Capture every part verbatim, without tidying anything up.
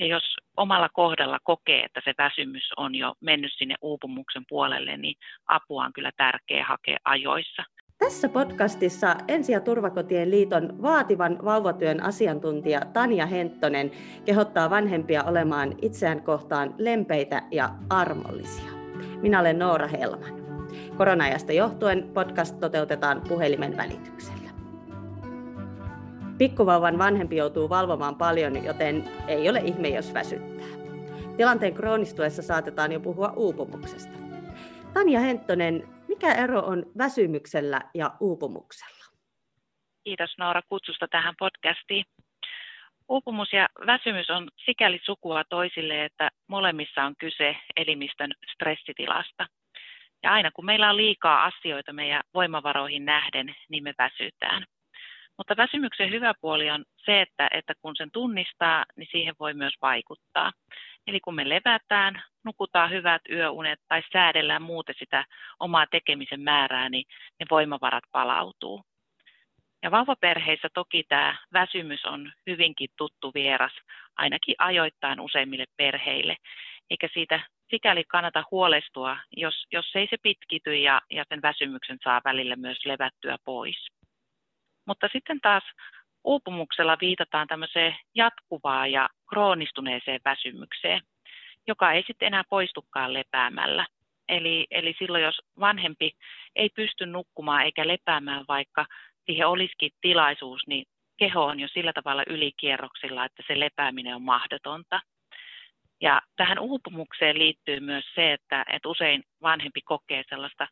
Ja jos omalla kohdalla kokee, että se väsymys on jo mennyt sinne uupumuksen puolelle, niin apua on kyllä tärkeää hakea ajoissa. Tässä podcastissa Ensi- ja Turvakotien liiton vaativan vauvatyön asiantuntija Tanja Henttonen kehottaa vanhempia olemaan itseään kohtaan lempeitä ja armollisia. Minä olen Noora Helman. Korona-ajasta johtuen podcast toteutetaan puhelimen välityksellä. Pikkuvauvan vanhempi joutuu valvomaan paljon, joten ei ole ihme, jos väsyttää. Tilanteen kroonistuessa saatetaan jo puhua uupumuksesta. Tanja Henttonen, mikä ero on väsymyksellä ja uupumuksella? Kiitos Noora kutsusta tähän podcastiin. Uupumus ja väsymys on sikäli sukua toisille, että molemmissa on kyse elimistön stressitilasta. Ja aina kun meillä on liikaa asioita meidän voimavaroihin nähden, niin me väsytään. Mutta väsymyksen hyvä puoli on se, että, että kun sen tunnistaa, niin siihen voi myös vaikuttaa. Eli kun me levätään, nukutaan hyvät yöunet tai säädellään muuten sitä omaa tekemisen määrää, niin ne voimavarat palautuu. Ja vauvaperheissä toki tämä väsymys on hyvinkin tuttu vieras, ainakin ajoittain useimmille perheille, eikä siitä sikäli kannata huolestua, jos, jos ei se pitkity ja, ja sen väsymyksen saa välillä myös levättyä pois. Mutta sitten taas uupumuksella viitataan tämmöiseen jatkuvaan ja kroonistuneeseen väsymykseen, joka ei sitten enää poistukaan lepäämällä. Eli, eli silloin, jos vanhempi ei pysty nukkumaan eikä lepäämään, vaikka siihen olisikin tilaisuus, niin keho on jo sillä tavalla ylikierroksilla, että se lepääminen on mahdotonta. Ja tähän uupumukseen liittyy myös se, että, että usein vanhempi kokee sellaista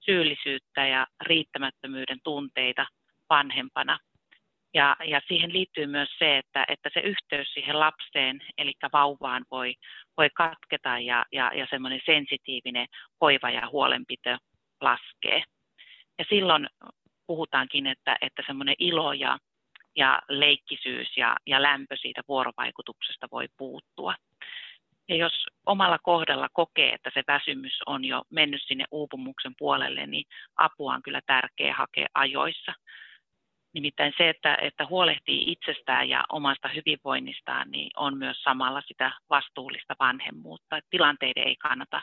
syyllisyyttä ja riittämättömyyden tunteita vanhempana. Ja, ja siihen liittyy myös se, että, että se yhteys siihen lapseen, eli vauvaan, voi, voi katketa ja, ja, ja semmoinen sensitiivinen hoiva ja huolenpito laskee. Ja silloin puhutaankin, että, että semmoinen ilo ja, ja leikkisyys ja, ja lämpö siitä vuorovaikutuksesta voi puuttua. Ja jos omalla kohdalla kokee, että se väsymys on jo mennyt sinne uupumuksen puolelle, niin apua on kyllä tärkeää hakea ajoissa. Nimittäin se, että, että huolehtii itsestään ja omasta hyvinvoinnistaan, niin on myös samalla sitä vastuullista vanhemmuutta. Että tilanteiden ei kannata,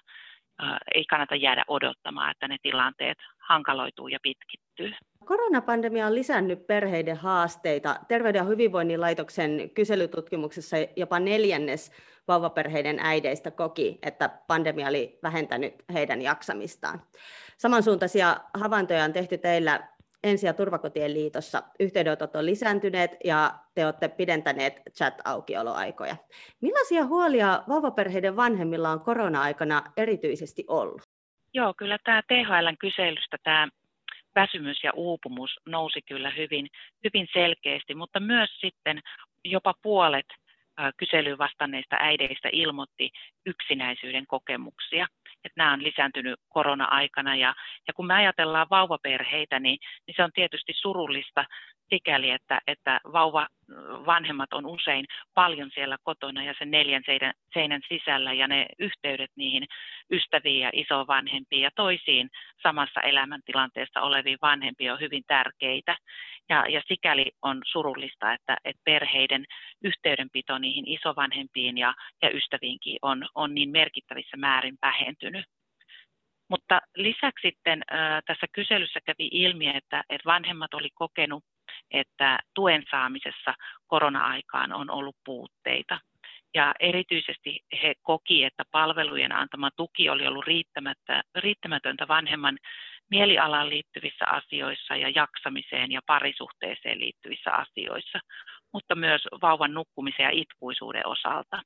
äh, ei kannata jäädä odottamaan, että ne tilanteet hankaloituu ja pitkittyy. Koronapandemia on lisännyt perheiden haasteita. Terveyden ja hyvinvoinnin laitoksen kyselytutkimuksessa jopa neljännes vauvaperheiden äideistä koki, että pandemia oli vähentänyt heidän jaksamistaan. Samansuuntaisia havaintoja on tehty teillä Ensi- ja Turvakotien liitossa. Yhteydenotot on lisääntyneet ja te olette pidentäneet chat-aukioloaikoja. Millaisia huolia vauvaperheiden vanhemmilla on korona-aikana erityisesti ollut? Joo, kyllä tämä T H L:n kyselystä tämä väsymys ja uupumus nousi kyllä hyvin, hyvin selkeästi, mutta myös sitten jopa puolet kyselyyn vastanneista äideistä ilmoitti yksinäisyyden kokemuksia. Että nämä on lisääntynyt korona-aikana ja, ja kun me ajatellaan vauvaperheitä, niin, niin se on tietysti surullista sikäli, että, että vauva, vanhemmat on usein paljon siellä kotona ja sen neljän seinän, seinän sisällä ja ne yhteydet niihin ystäviin ja isovanhempiin ja toisiin samassa elämäntilanteessa oleviin vanhempiin on hyvin tärkeitä. Ja, ja sikäli on surullista, että, että perheiden yhteydenpito niihin isovanhempiin ja, ja ystäviinkin on, on niin merkittävissä määrin vähentynyt. Mutta lisäksi sitten äh, tässä kyselyssä kävi ilmi, että, että vanhemmat oli kokenut, että tuen saamisessa korona-aikaan on ollut puutteita. Ja erityisesti he koki, että palvelujen antama tuki oli ollut riittämätöntä vanhemman mielialaan liittyvissä asioissa ja jaksamiseen ja parisuhteeseen liittyvissä asioissa, mutta myös vauvan nukkumisen ja itkuisuuden osalta.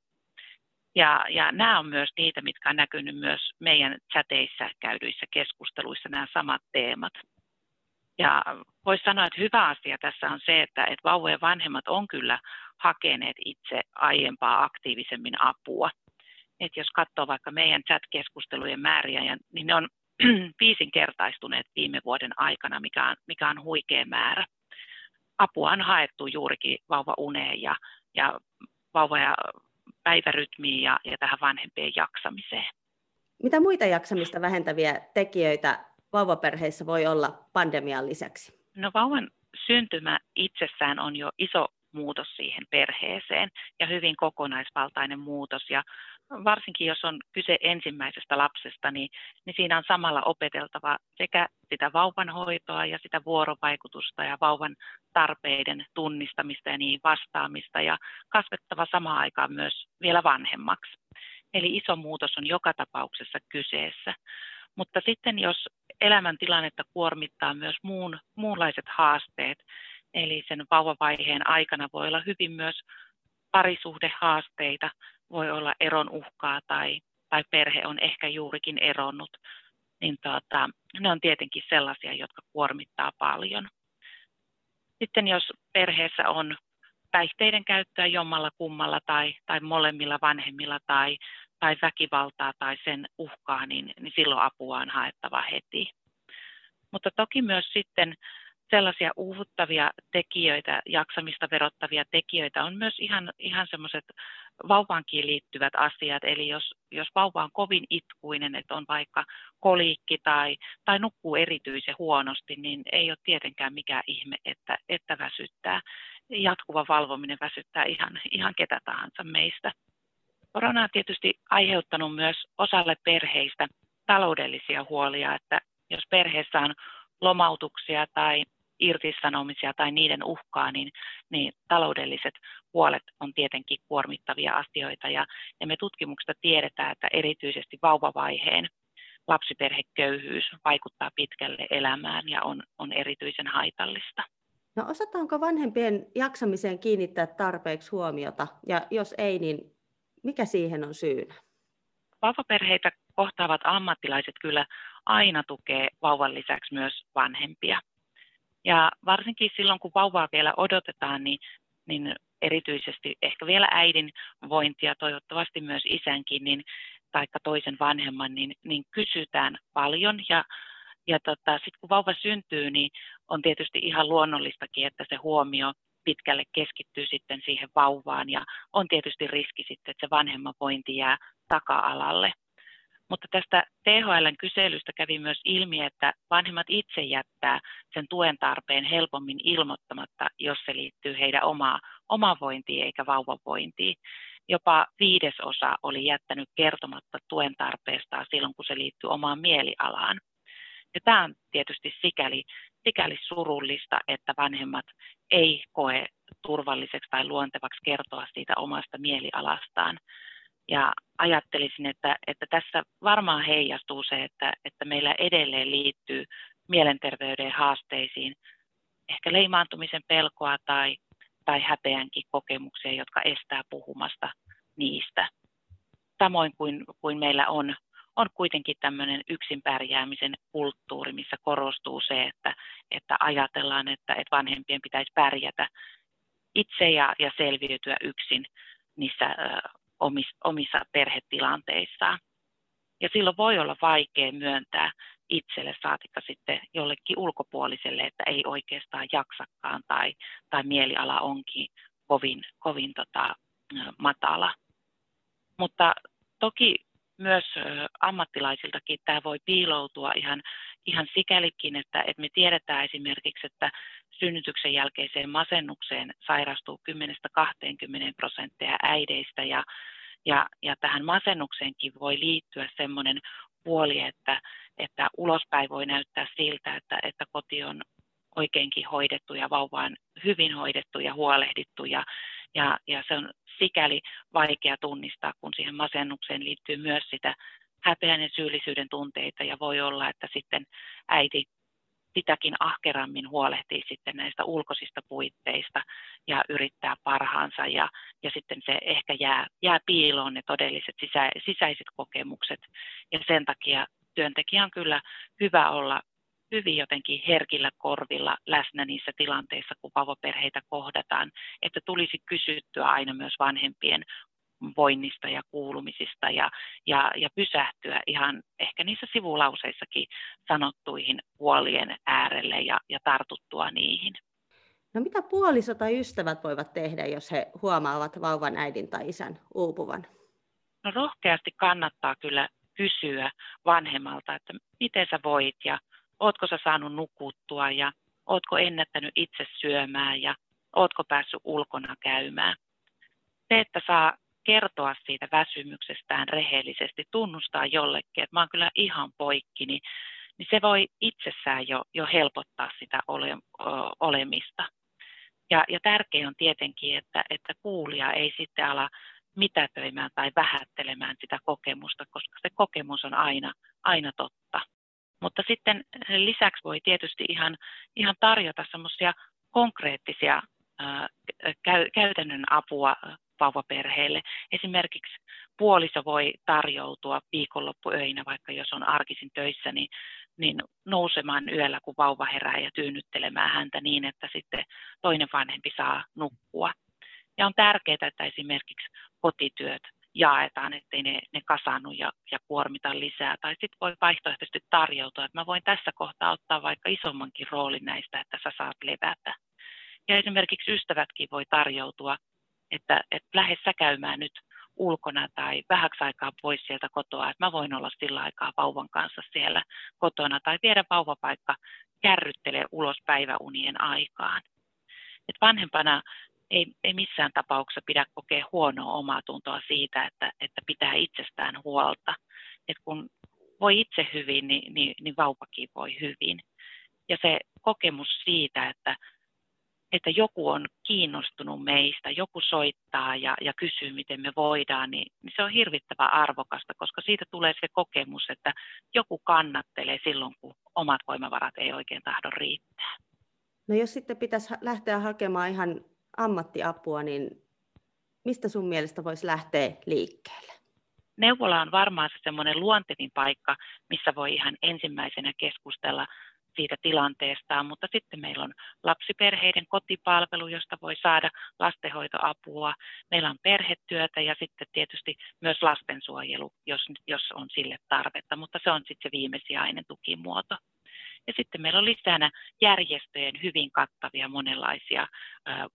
Ja, ja nämä on myös niitä, mitkä on näkynyt myös meidän chateissa käydyissä keskusteluissa, nämä samat teemat. Ja voisi sanoa, että hyvä asia tässä on se, että, että vauvojen vanhemmat on kyllä hakeneet itse aiempaa aktiivisemmin apua. Et jos katsoo vaikka meidän chat-keskustelujen määriä, niin ne on viisinkertaistuneet viime vuoden aikana, mikä on, mikä on huikea määrä. Apua on haettu juurikin vauvauneen ja, ja vauva- ja päivärytmiin ja, ja tähän vanhempien jaksamiseen. Mitä muita jaksamista vähentäviä tekijöitä vauvaperheissä voi olla pandemian lisäksi? No vauvan syntymä itsessään on jo iso muutos siihen perheeseen ja hyvin kokonaisvaltainen muutos. Ja varsinkin jos on kyse ensimmäisestä lapsesta, niin, niin siinä on samalla opeteltava sekä sitä vauvanhoitoa ja sitä vuorovaikutusta ja vauvan tarpeiden tunnistamista ja niihin vastaamista ja kasvettava samaan aikaan myös vielä vanhemmaksi. Eli iso muutos on joka tapauksessa kyseessä. Mutta sitten jos elämäntilannetta kuormittaa myös muun, muunlaiset haasteet, eli sen vauvavaiheen aikana voi olla hyvin myös parisuhdehaasteita, voi olla eron uhkaa tai, tai perhe on ehkä juurikin eronnut, niin tuota, ne on tietenkin sellaisia, jotka kuormittaa paljon. Sitten jos perheessä on päihteiden käyttöä jommalla kummalla tai, tai molemmilla vanhemmilla tai, tai väkivaltaa tai sen uhkaa, niin, niin silloin apua on haettava heti. Mutta toki myös sitten sellaisia uuvuttavia tekijöitä, jaksamista verottavia tekijöitä on myös ihan, ihan semmoiset vauvaankin liittyvät asiat. Eli jos, jos vauva on kovin itkuinen, että on vaikka koliikki tai, tai nukkuu erityisen huonosti, niin ei ole tietenkään mikään ihme, että, että väsyttää. Jatkuva valvominen väsyttää ihan, ihan ketä tahansa meistä. Korona on tietysti aiheuttanut myös osalle perheistä taloudellisia huolia, että jos perheessä on lomautuksia tai irtisanomisia tai niiden uhkaa, niin, niin taloudelliset huolet on tietenkin kuormittavia asioita. Ja, ja me tutkimuksesta tiedetään, että erityisesti vauvavaiheen lapsiperheköyhyys vaikuttaa pitkälle elämään ja on, on erityisen haitallista. No osataanko vanhempien jaksamiseen kiinnittää tarpeeksi huomiota ja jos ei, niin mikä siihen on syynä? Vauvaperheitä kohtaavat ammattilaiset kyllä aina tukee vauvan lisäksi myös vanhempia. Ja varsinkin silloin, kun vauvaa vielä odotetaan, niin, niin erityisesti ehkä vielä äidin vointia, toivottavasti myös isänkin, niin, taikka toisen vanhemman, niin, niin kysytään paljon. Ja, ja tota, sitten kun vauva syntyy, niin on tietysti ihan luonnollistakin, että se huomio pitkälle keskittyy sitten siihen vauvaan. Ja on tietysti riski sitten, että se vanhemman vointi jää taka-alalle. Mutta tästä T H L:n kyselystä kävi myös ilmi, että vanhemmat itse jättää sen tuen tarpeen helpommin ilmoittamatta, jos se liittyy heidän omaa, omaan vointiin eikä vauvavointiin. Jopa viidesosa oli jättänyt kertomatta tuen tarpeestaan silloin, kun se liittyy omaan mielialaan. Ja tämä on tietysti sikäli, sikäli surullista, että vanhemmat ei koe turvalliseksi tai luontevaksi kertoa siitä omasta mielialastaan. Ja ajattelisin, että, että tässä varmaan heijastuu se, että, että meillä edelleen liittyy mielenterveyden haasteisiin ehkä leimaantumisen pelkoa tai, tai häpeänkin kokemuksia, jotka estää puhumasta niistä. Samoin kuin, kuin meillä on, on kuitenkin tämmöinen yksin pärjäämisen kulttuuri, missä korostuu se, että, että ajatellaan, että, että vanhempien pitäisi pärjätä itse ja, ja selviytyä yksin niissä omissa perhetilanteissaan. Ja silloin voi olla vaikea myöntää itselle saatikka sitten jollekin ulkopuoliselle, että ei oikeastaan jaksakaan tai, tai mieliala onkin kovin, kovin tota, matala. Mutta toki myös ammattilaisiltakin tämä voi piiloutua ihan, ihan sikälikin, että, että me tiedetään esimerkiksi, että synnytyksen jälkeiseen masennukseen sairastuu kymmenestä kahteenkymmeneen prosenttia äideistä ja, ja, ja tähän masennukseenkin voi liittyä semmoinen puoli, että, että ulospäin voi näyttää siltä, että, että koti on oikeinkin hoidettu ja vauva on hyvin hoidettu ja huolehdittu ja, ja, ja se on sikäli vaikea tunnistaa, kun siihen masennukseen liittyy myös sitä häpeän ja syyllisyyden tunteita ja voi olla, että sitten äiti sitäkin ahkerammin huolehtii sitten näistä ulkoisista puitteista ja yrittää parhaansa ja, ja sitten se ehkä jää, jää piiloon ne todelliset sisä, sisäiset kokemukset ja sen takia työntekijä on kyllä hyvä olla hyvin jotenkin herkillä korvilla läsnä niissä tilanteissa, kun vauvaperheitä kohdataan, että tulisi kysyttyä aina myös vanhempien voinnista ja kuulumisista ja, ja, ja pysähtyä ihan ehkä niissä sivulauseissakin sanottuihin huolien äärelle ja, ja tartuttua niihin. No mitä puoliso tai ystävät voivat tehdä, jos he huomaavat vauvan äidin tai isän uupuvan? No rohkeasti kannattaa kyllä kysyä vanhemmalta, että miten sä voit ja ootko sä saanut nukuttua ja ootko ennättänyt itse syömään ja ootko päässyt ulkona käymään. Se, että saa kertoa siitä väsymyksestään rehellisesti, tunnustaa jollekin, että mä oon kyllä ihan poikki, niin, niin se voi itsessään jo, jo helpottaa sitä ole, o, olemista. Ja, ja tärkeää on tietenkin, että, että kuulija ei sitten ala mitätöimään tai vähättelemään sitä kokemusta, koska se kokemus on aina, aina totta. Mutta sitten lisäksi voi tietysti ihan, ihan tarjota semmoisia konkreettisia ää, käy, käytännön apua vauvaperheelle. Esimerkiksi puoliso voi tarjoutua viikonloppuöinä, vaikka jos on arkisin töissä, niin, niin nousemaan yöllä, kun vauva herää, ja tyynnyttelemään häntä niin, että sitten toinen vanhempi saa nukkua. Ja on tärkeää, että esimerkiksi kotityöt jaetaan, ettei ne, ne kasannu ja, ja kuormita lisää. Tai sitten voi vaihtoehtoisesti tarjoutua, että mä voin tässä kohtaa ottaa vaikka isommankin roolin näistä, että sä saat levätä. Ja esimerkiksi ystävätkin voi tarjoutua, että, että lähde sä käymään nyt ulkona tai vähäksi aikaa pois sieltä kotoa, että mä voin olla sillä aikaa vauvan kanssa siellä kotona. Tai viedä vauvapaikka kärryttelee ulos päiväunien aikaan. Et vanhempana Ei, ei missään tapauksessa pidä kokea huonoa omaa tuntoa siitä, että, että pitää itsestään huolta. Et kun voi itse hyvin, niin, niin, niin vauvakin voi hyvin. Ja se kokemus siitä, että, että joku on kiinnostunut meistä, joku soittaa ja, ja kysyy, miten me voidaan, niin, niin se on hirvittävän arvokasta, koska siitä tulee se kokemus, että joku kannattelee silloin, kun omat voimavarat ei oikein tahdo riittää. No jos sitten pitäisi lähteä hakemaan ihan ammattiapua, niin mistä sun mielestä voisi lähteä liikkeelle? Neuvola on varmaan se semmoinen luontevin paikka, missä voi ihan ensimmäisenä keskustella siitä tilanteesta, mutta sitten meillä on lapsiperheiden kotipalvelu, josta voi saada lastenhoitoapua. Meillä on perhetyötä ja sitten tietysti myös lastensuojelu, jos, jos on sille tarvetta, mutta se on sitten se viimesijainen tukimuoto. Ja sitten meillä on lisänä järjestöjen hyvin kattavia monenlaisia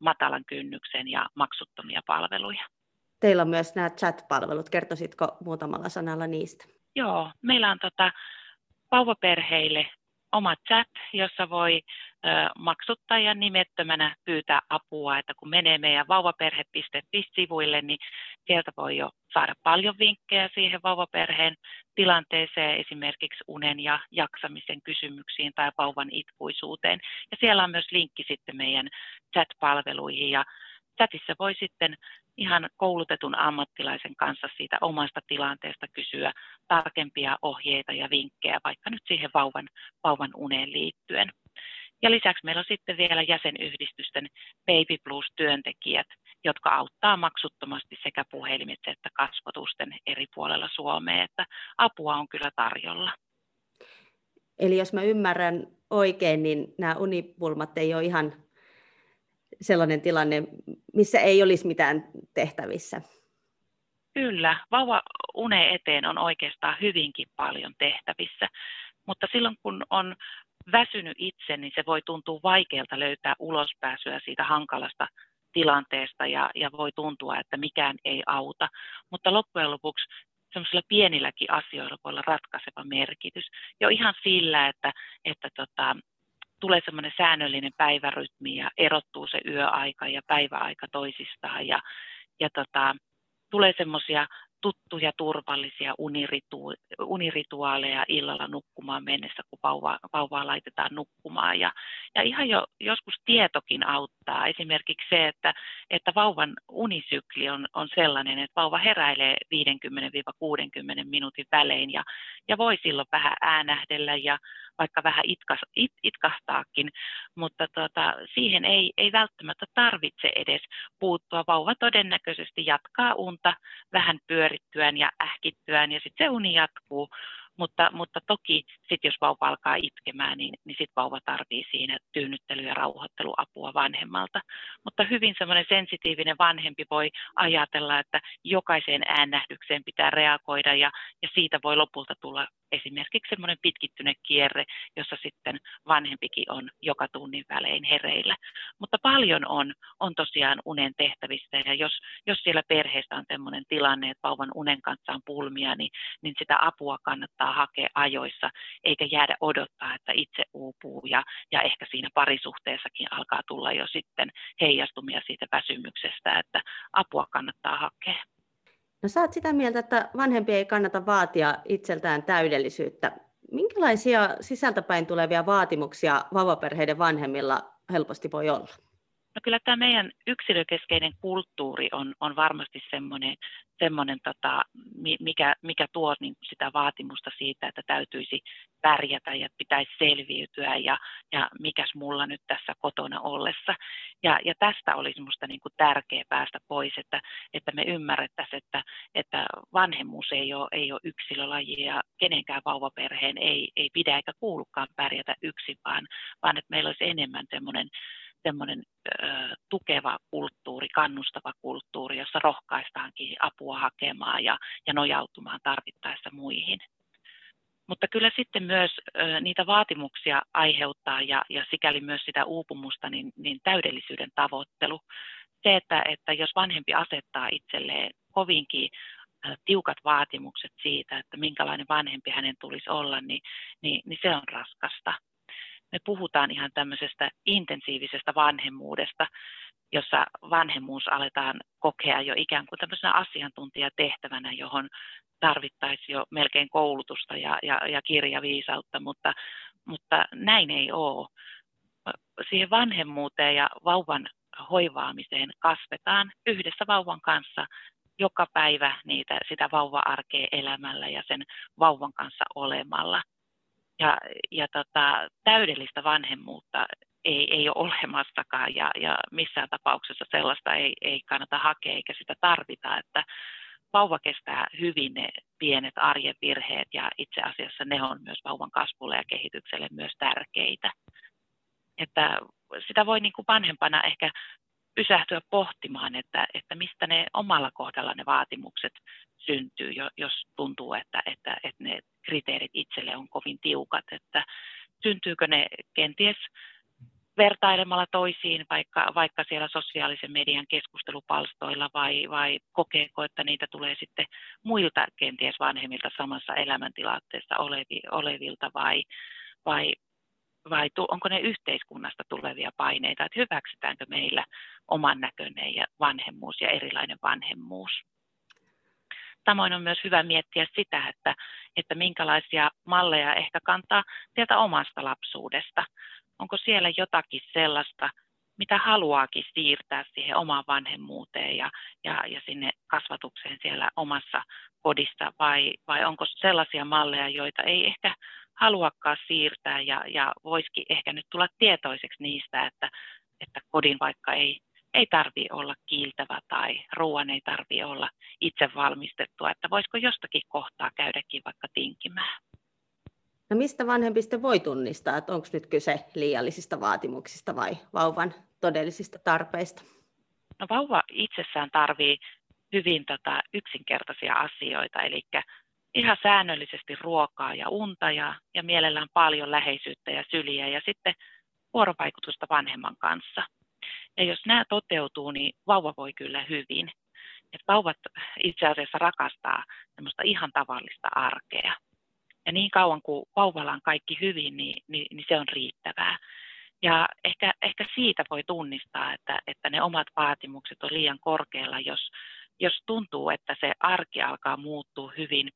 matalan kynnyksen ja maksuttomia palveluja. Teillä on myös nämä chat-palvelut. Kertoisitko muutamalla sanalla niistä? Joo, meillä on tota, vauvaperheille oma chat, jossa voi ö, maksuttaa ja nimettömänä pyytää apua. Että kun menee meidän vauvaperhe piste fi-sivuille, niin sieltä voi jo saada paljon vinkkejä siihen vauvaperheen tilanteeseen, esimerkiksi unen ja jaksamisen kysymyksiin tai vauvan itkuisuuteen. Ja siellä on myös linkki sitten meidän chat-palveluihin, ja chatissa voi sitten ihan koulutetun ammattilaisen kanssa siitä omasta tilanteesta kysyä tarkempia ohjeita ja vinkkejä, vaikka nyt siihen vauvan, vauvan uneen liittyen. Ja lisäksi meillä on sitten vielä jäsenyhdistysten Baby Plus-työntekijät, jotka auttaa maksuttomasti sekä puhelimitse että kasvotusten eri puolella Suomea, että apua on kyllä tarjolla. Eli jos mä ymmärrän oikein, niin nämä unipulmat ei ole ihan sellainen tilanne, missä ei olisi mitään tehtävissä. Kyllä, vauva unen eteen on oikeastaan hyvinkin paljon tehtävissä, mutta silloin kun on väsynyt itse, niin se voi tuntua vaikealta löytää ulospääsyä siitä hankalasta tilanteesta ja, ja voi tuntua, että mikään ei auta, mutta loppujen lopuksi sellaisilla pienilläkin asioilla voi olla ratkaiseva merkitys. Jo ihan sillä, että, että tota, tulee semmoinen säännöllinen päivärytmi ja erottuu se yöaika ja päiväaika toisistaan ja, ja tota, tulee semmoisia tuttuja turvallisia uniritu, unirituaaleja illalla nukkumaan mennessä, kun vauva, vauvaa laitetaan nukkumaan. Ja, ja ihan jo joskus tietokin auttaa. Esimerkiksi se, että, että vauvan unisykli on, on sellainen, että vauva heräilee viisikymmentä kuusikymmentä minuutin välein ja, ja voi silloin vähän äänähdellä ja vaikka vähän itkas, it, itkahtaakin, mutta tota, siihen ei, ei välttämättä tarvitse edes puuttua. Vauva todennäköisesti jatkaa unta vähän pyörittyään ja ähkittyään ja sitten se uni jatkuu, mutta, mutta toki sitten jos vauva alkaa itkemään, niin, niin sitten vauva tarvitsee siinä tyynnyttely- ja rauhoitteluapua vanhemmalta. Mutta hyvin semmoinen sensitiivinen vanhempi voi ajatella, että jokaiseen äänähdykseen pitää reagoida ja, ja siitä voi lopulta tulla esimerkiksi semmoinen pitkittynyt kierre, jossa sitten vanhempikin on joka tunnin välein hereillä. Mutta paljon on, on tosiaan unen tehtävissä, ja jos, jos siellä perheessä on semmoinen tilanne, että vauvan unen kanssa on pulmia, niin, niin sitä apua kannattaa hakea ajoissa, eikä jäädä odottaa, että itse uupuu ja, ja ehkä siinä parisuhteessakin alkaa tulla jo sitten heijastumia siitä väsymyksestä, että apua kannattaa hakea. No sä oot sitä mieltä, että vanhempia ei kannata vaatia itseltään täydellisyyttä. Minkälaisia sisältäpäin tulevia vaatimuksia vauvaperheiden vanhemmilla helposti voi olla? No kyllä tämä meidän yksilökeskeinen kulttuuri on, on varmasti semmoinen, semmoinen tota, mikä, mikä tuo niin kuin sitä vaatimusta siitä, että täytyisi pärjätä ja pitäisi selviytyä ja, ja mikäs mulla nyt tässä kotona ollessa. Ja, ja tästä olisi minusta niin kuin tärkeää päästä pois, että, että me ymmärrettäisiin, että, että vanhemmuus ei ole, ei ole yksilölaji ja kenenkään vauvaperheen ei, ei pidä eikä kuulukaan pärjätä yksin, vaan, vaan että meillä olisi enemmän semmoinen semmoinen ö, tukeva kulttuuri, kannustava kulttuuri, jossa rohkaistaankin apua hakemaan ja, ja nojautumaan tarvittaessa muihin. Mutta kyllä sitten myös ö, niitä vaatimuksia aiheuttaa ja, ja sikäli myös sitä uupumusta, niin, niin täydellisyyden tavoittelu. Se, että, että jos vanhempi asettaa itselleen kovinkin ö, tiukat vaatimukset siitä, että minkälainen vanhempi hänen tulisi olla, niin, niin, niin se on raskasta. Me puhutaan ihan tämmöisestä intensiivisestä vanhemmuudesta, jossa vanhemmuus aletaan kokea jo ikään kuin tämmöisenä asiantuntijatehtävänä, johon tarvittaisiin jo melkein koulutusta ja, ja, ja kirjaviisautta, mutta, mutta näin ei ole. Siihen vanhemmuuteen ja vauvan hoivaamiseen kasvetaan yhdessä vauvan kanssa joka päivä niitä, sitä vauva-arkea elämällä ja sen vauvan kanssa olemalla. Ja, ja tota, täydellistä vanhemmuutta ei, ei ole olemassakaan ja, ja missään tapauksessa sellaista ei, ei kannata hakea eikä sitä tarvita, että vauva kestää hyvin ne pienet arjen virheet ja itse asiassa ne on myös vauvan kasvulle ja kehitykselle myös tärkeitä. Että sitä voi niin kuin vanhempana ehkä pysähtyä pohtimaan, että, että mistä ne omalla kohdalla ne vaatimukset syntyy, jos tuntuu, että, että, että ne kriteerit itselle on kovin tiukat, että syntyykö ne kenties vertailemalla toisiin vaikka, vaikka siellä sosiaalisen median keskustelupalstoilla vai, vai kokeeko, että niitä tulee sitten muilta kenties vanhemmilta samassa elämäntilanteessa olevilta vai, vai Vai onko ne yhteiskunnasta tulevia paineita, että hyväksytäänkö meillä oman näköinen ja vanhemmuus ja erilainen vanhemmuus. Samoin on myös hyvä miettiä sitä, että, että minkälaisia malleja ehkä kantaa sieltä omasta lapsuudesta. Onko siellä jotakin sellaista, mitä haluaakin siirtää siihen omaan vanhemmuuteen ja, ja, ja sinne kasvatukseen siellä omassa kodissa, vai, vai onko sellaisia malleja, joita ei ehkä haluakaan siirtää ja, ja voisikin ehkä nyt tulla tietoiseksi niistä, että, että kodin vaikka ei, ei tarvitse olla kiiltävä tai ruoan ei tarvitse olla itse valmistettua, että voisiko jostakin kohtaa käydäkin vaikka tinkimään. No mistä vanhempista voi tunnistaa, että onko nyt kyse liiallisista vaatimuksista vai vauvan todellisista tarpeista? No vauva itsessään tarvitsee hyvin tota yksinkertaisia asioita, eli ihan säännöllisesti ruokaa ja unta ja, ja mielellään paljon läheisyyttä ja syliä ja sitten vuorovaikutusta vanhemman kanssa. Ja jos nämä toteutuu, niin vauva voi kyllä hyvin. Et vauvat itse asiassa rakastaa semmoista ihan tavallista arkea. Ja niin kauan kuin vauvalla on kaikki hyvin, niin, niin, niin se on riittävää. Ja ehkä, ehkä siitä voi tunnistaa, että, että ne omat vaatimukset on liian korkealla, jos, jos tuntuu, että se arki alkaa muuttua hyvin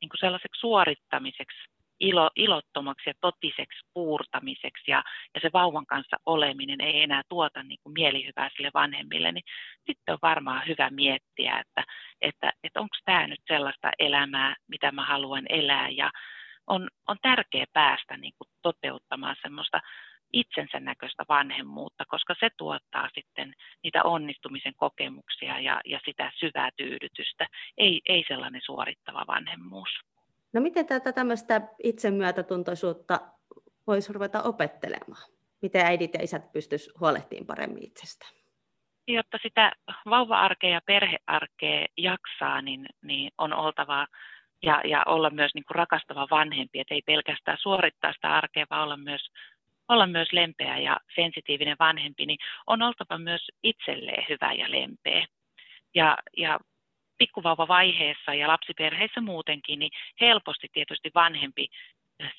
niin kuin sellaiseksi suorittamiseksi, ilo, ilottomaksi ja totiseksi puurtamiseksi ja, ja se vauvan kanssa oleminen ei enää tuota niin kuin mielihyvää sille vanhemmille, niin sitten on varmaan hyvä miettiä, että, että, että onko tämä nyt sellaista elämää, mitä mä haluan elää ja on, on tärkeää päästä niin kuin toteuttamaan semmoista itsensä näköistä vanhemmuutta, koska se tuottaa sitten niitä onnistumisen kokemuksia ja, ja sitä syvää tyydytystä, ei, ei sellainen suorittava vanhemmuus. No miten tätä tämmöistä itsemyötätuntoisuutta voisi ruveta opettelemaan? Miten äidit ja isät pystyisivät huolehtimaan paremmin itsestään? Jotta sitä vauva-arkea ja perhearkea jaksaa, niin, niin on oltava ja, ja olla myös niin kuin rakastava vanhempi, että ei pelkästään suorittaa sitä arkea, vaan olla myös, olla myös lempeä ja sensitiivinen vanhempi, niin on oltava myös itselleen hyvä ja lempeä. Ja, ja pikkuvauvavaiheessa ja lapsiperheissä muutenkin, niin helposti tietysti vanhempi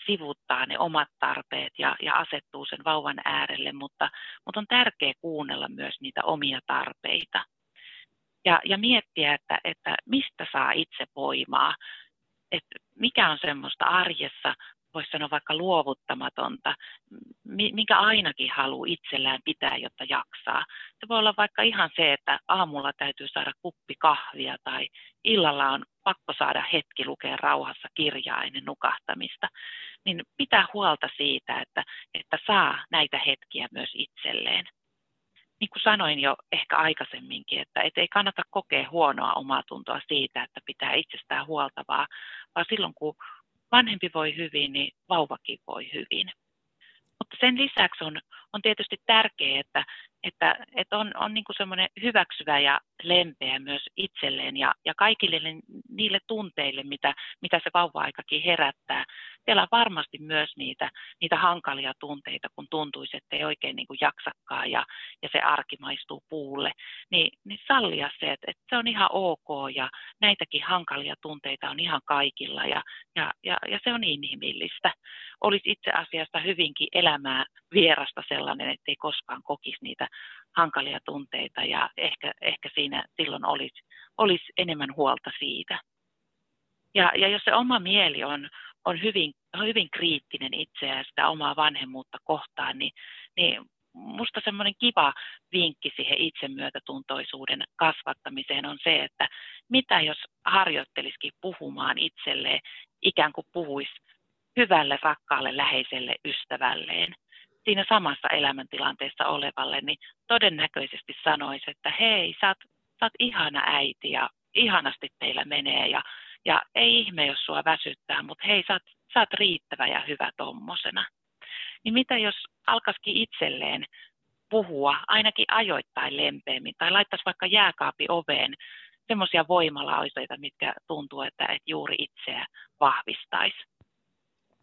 sivuttaa ne omat tarpeet ja, ja asettuu sen vauvan äärelle, mutta, mutta on tärkeää kuunnella myös niitä omia tarpeita. Ja, ja miettiä, että, että mistä saa itse voimaa, että mikä on semmoista arjessa, voisi sanoa vaikka luovuttamatonta, minkä ainakin haluaa itsellään pitää, jotta jaksaa. Se voi olla vaikka ihan se, että aamulla täytyy saada kuppi kahvia tai illalla on pakko saada hetki lukea rauhassa kirjaa ennen nukahtamista. Niin pitää huolta siitä, että, että saa näitä hetkiä myös itselleen. Niin kuin sanoin jo ehkä aikaisemminkin, että et ei kannata kokea huonoa omaatuntoa siitä, että pitää itsestään huolta, vaan, vaan silloin kun vanhempi voi hyvin, niin vauvakin voi hyvin. Mutta sen lisäksi on, on tietysti tärkeää, että, että, että on, on niin kuin semmoinen hyväksyvä ja lempeä myös itselleen ja, ja kaikille niille tunteille, mitä, mitä se vauva-aikakin herättää. Siellä on varmasti myös niitä, niitä hankalia tunteita, kun tuntuisi, että ei oikein niin kuin jaksakaan ja, ja se arki maistuu puulle. Niin, niin sallia se, että, että se on ihan ok ja näitäkin hankalia tunteita on ihan kaikilla ja, ja, ja, ja se on inhimillistä. Olisi itse asiassa hyvinkin elämää vierasta sellainen, ettei koskaan kokisi niitä hankalia tunteita ja ehkä, ehkä siinä silloin olisi, olisi enemmän huolta siitä. Ja, ja jos se oma mieli on, on hyvin, hyvin kriittinen itseään sitä omaa vanhemmuutta kohtaan, niin, niin musta semmoinen kiva vinkki siihen itsemyötätuntoisuuden kasvattamiseen on se, että mitä jos harjoittelisikin puhumaan itselleen, ikään kuin puhuisi hyvälle, rakkaalle, läheiselle ystävälleen, siinä samassa elämäntilanteessa olevalle, niin todennäköisesti sanoisi, että hei, sä oot, sä oot ihana äiti ja ihanasti teillä menee ja, ja ei ihme, jos sua väsyttää, mutta hei, sä oot, sä oot riittävä ja hyvä tommosena. Niin mitä jos alkaisikin itselleen puhua ainakin ajoittain lempeämmin tai laittaisi vaikka jääkaapi oveen semmoisia voimalauseita, mitkä tuntuu, että et juuri itseä vahvistaisi.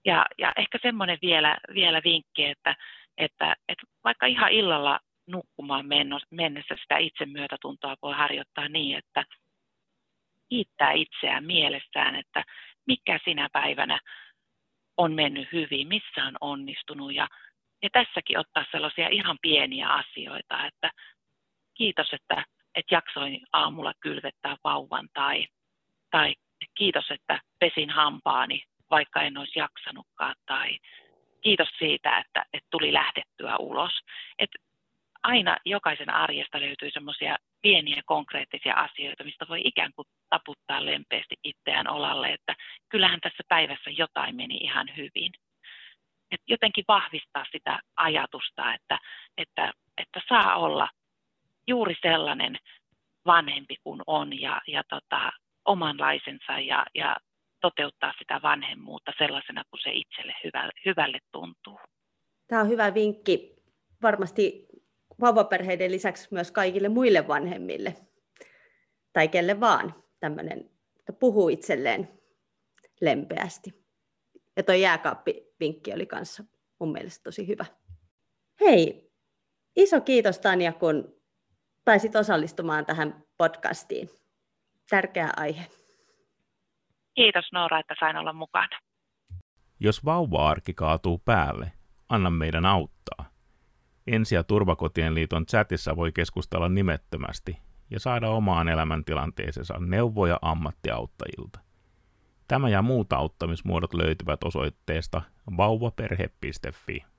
Ja, ja ehkä semmoinen vielä, vielä vinkki, että, että, että vaikka ihan illalla nukkumaan mennessä sitä itsemyötätuntoa voi harjoittaa niin, että kiittää itseään mielessään, että mikä sinä päivänä on mennyt hyvin, missä on onnistunut ja, ja tässäkin ottaa sellaisia ihan pieniä asioita, että kiitos, että, että jaksoin aamulla kylvettää vauvan tai, tai kiitos, että pesin hampaani, vaikka en olisi jaksanutkaan, tai kiitos siitä, että, että tuli lähdettyä ulos. Et aina jokaisen arjesta löytyy semmoisia pieniä konkreettisia asioita, mistä voi ikään kuin taputtaa lempeästi itseään olalle, että kyllähän tässä päivässä jotain meni ihan hyvin. Et jotenkin vahvistaa sitä ajatusta, että, että, että saa olla juuri sellainen vanhempi kuin on, ja, ja tota, omanlaisensa, ja, ja toteuttaa sitä vanhemmuutta sellaisena, kuin se itselle hyvälle, hyvälle tuntuu. Tämä on hyvä vinkki varmasti vauvaperheiden lisäksi myös kaikille muille vanhemmille, tai kelle vaan, tämmöinen, että puhuu itselleen lempeästi. Ja tuo jääkaappivinkki oli kanssa mun mielestä tosi hyvä. Hei, iso kiitos Tanja, kun pääsit osallistumaan tähän podcastiin. Tärkeä aihe. Kiitos Noora, että sain olla mukana. Jos vauva-arki kaatuu päälle, anna meidän auttaa. Ensi- ja Turvakotien liiton chatissa voi keskustella nimettömästi ja saada omaan elämäntilanteeseensa neuvoja ammattiauttajilta. Tämä ja muut auttamismuodot löytyvät osoitteesta vauvaperhe piste fi.